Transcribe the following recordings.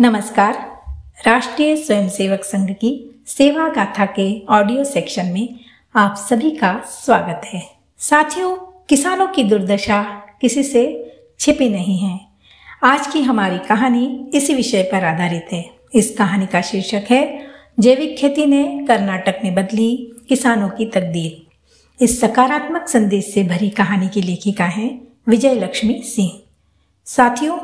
नमस्कार। राष्ट्रीय स्वयंसेवक संघ की सेवा गाथा के ऑडियो सेक्शन में आप सभी का स्वागत है। साथियों, किसानों की दुर्दशा किसी से छिपी नहीं है। आज की हमारी कहानी इसी विषय पर आधारित है। इस कहानी का शीर्षक है जैविक खेती ने कर्नाटक में बदली किसानों की तकदीर। इस सकारात्मक संदेश से भरी कहानी की लेखिका है विजय लक्ष्मी सिंह। साथियों,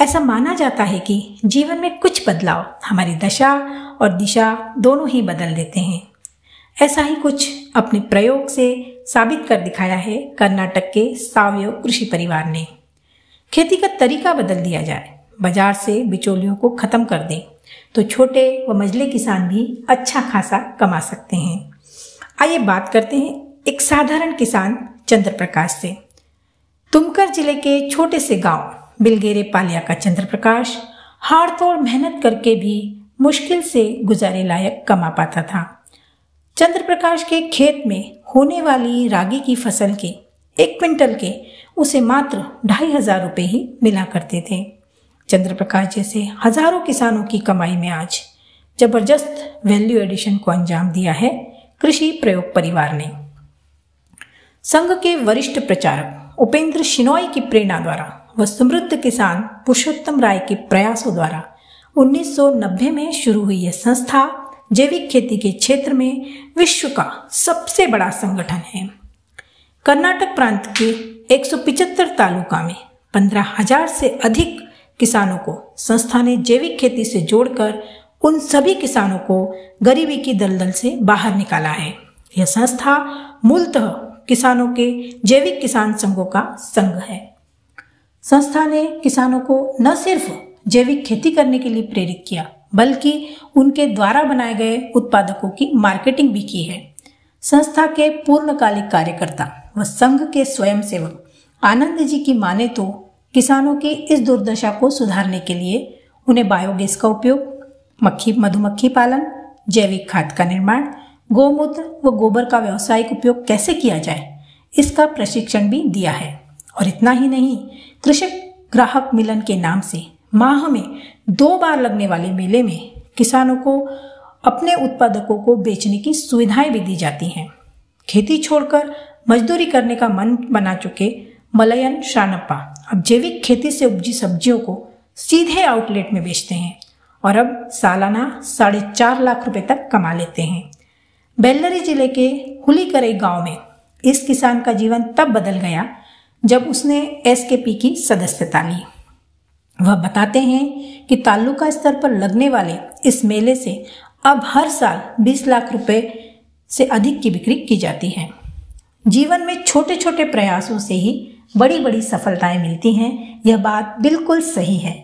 ऐसा माना जाता है कि जीवन में कुछ बदलाव हमारी दशा और दिशा दोनों ही बदल देते हैं। ऐसा ही कुछ अपने प्रयोग से साबित कर दिखाया है कर्नाटक के सावियो कृषि परिवार ने। खेती का तरीका बदल दिया जाए, बाजार से बिचौलियों को खत्म कर दें, तो छोटे व मझले किसान भी अच्छा खासा कमा सकते हैं। आइए बात करते हैं एक साधारण किसान चंद्र प्रकाश से। तुमकर जिले के छोटे से गाँव बिलगेरे पालिया का चंद्र प्रकाश हाड़ तोड़ मेहनत करके भी मुश्किल से गुजारे लायक कमा पाता था। चंद्र प्रकाश के खेत में होने वाली रागी की फसल के एक क्विंटल के उसे मात्र 2500 रुपये ही मिला करते थे। चंद्र प्रकाश जैसे हजारों किसानों की कमाई में आज जबरदस्त वैल्यू एडिशन को अंजाम दिया है कृषि प्रयोग परिवार ने। संघ के वरिष्ठ प्रचारक उपेंद्र शिनोई की प्रेरणा द्वारा वसुमृद्ध किसान पुरुषोत्तम राय के प्रयासों द्वारा 1990 में शुरू हुई यह संस्था जैविक खेती के क्षेत्र में विश्व का सबसे बड़ा संगठन है। कर्नाटक प्रांत के 175 तालुका में 15,000 से अधिक किसानों को संस्था ने जैविक खेती से जोड़कर उन सभी किसानों को गरीबी की दलदल से बाहर निकाला है। यह संस्था मूलतः किसानों के जैविक किसान संघों का संघ है। संस्था ने किसानों को न सिर्फ जैविक खेती करने के लिए प्रेरित किया, बल्कि उनके द्वारा बनाए गए उत्पादकों की मार्केटिंग भी की है। संस्था के पूर्णकालिक कार्यकर्ता व संघ के स्वयंसेवक आनंद जी की माने तो किसानों की इस दुर्दशा को सुधारने के लिए उन्हें बायोगैस का उपयोग, मधुमक्खी पालन, जैविक खाद का निर्माण, गौमूत्र व गोबर का व्यावसायिक उपयोग कैसे किया जाए, इसका प्रशिक्षण भी दिया है। और इतना ही नहीं, कृषक ग्राहक मिलन के नाम से माह में 2 बार लगने वाले मेले में किसानों को अपने उत्पादकों को बेचने की सुविधाएं भी दी जाती हैं। खेती छोड़कर मजदूरी करने का मन बना चुके मलयन शानप्पा अब जैविक खेती से उपजी सब्जियों को सीधे आउटलेट में बेचते हैं और अब सालाना 4.5 लाख रुपये तक कमा लेते हैं। बेल्लरी जिले के हुलीकरे गाँव में इस किसान का जीवन तब बदल गया जब उसने एसकेपी की सदस्यता ली। वह बताते हैं कि तालुका स्तर पर लगने वाले इस मेले से अब हर साल 20 लाख रुपए से अधिक की बिक्री की जाती है। जीवन में छोटे छोटे प्रयासों से ही बड़ी बड़ी सफलताएं मिलती हैं, यह बात बिल्कुल सही है।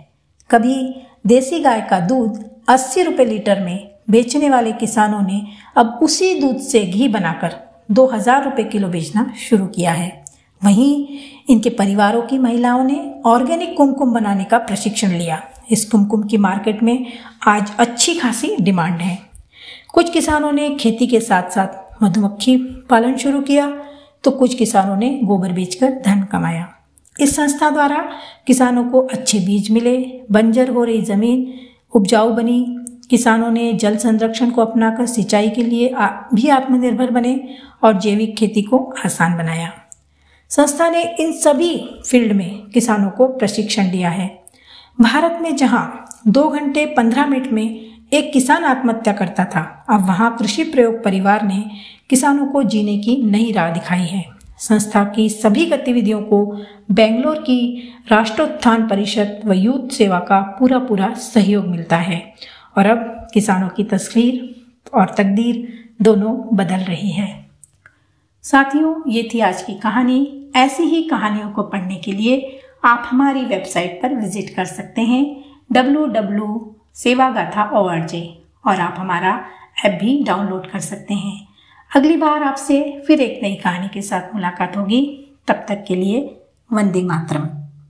कभी देसी गाय का दूध 80 रुपये लीटर में बेचने वाले किसानों ने अब उसी दूध से घी बनाकर 2000 रुपये किलो बेचना शुरू किया है। वहीं इनके परिवारों की महिलाओं ने ऑर्गेनिक कुमकुम बनाने का प्रशिक्षण लिया। इस कुमकुम की मार्केट में आज अच्छी खासी डिमांड है। कुछ किसानों ने खेती के साथ साथ मधुमक्खी पालन शुरू किया, तो कुछ किसानों ने गोबर बेचकर धन कमाया। इस संस्था द्वारा किसानों को अच्छे बीज मिले, बंजर हो रही जमीन उपजाऊ बनी, किसानों ने जल संरक्षण को अपनाकर सिंचाई के लिए भी आत्मनिर्भर बने और जैविक खेती को आसान बनाया। संस्था ने इन सभी फील्ड में किसानों को प्रशिक्षण दिया है। भारत में जहां 2 घंटे 15 मिनट में एक किसान आत्महत्या करता था, अब वहां कृषि प्रयोग परिवार ने किसानों को जीने की नई राह दिखाई है। संस्था की सभी गतिविधियों को बेंगलोर की राष्ट्रोत्थान परिषद व यूथ सेवा का पूरा पूरा सहयोग मिलता है और अब किसानों की तस्वीर और तकदीर दोनों बदल रही है। साथियों, ये थी आज की कहानी। ऐसी ही कहानियों को पढ़ने के लिए आप हमारी वेबसाइट पर विजिट कर सकते हैं www.sevagatha.org और आप हमारा ऐप भी डाउनलोड कर सकते हैं। अगली बार आपसे फिर एक नई कहानी के साथ मुलाकात होगी। तब तक के लिए वंदे मातरम।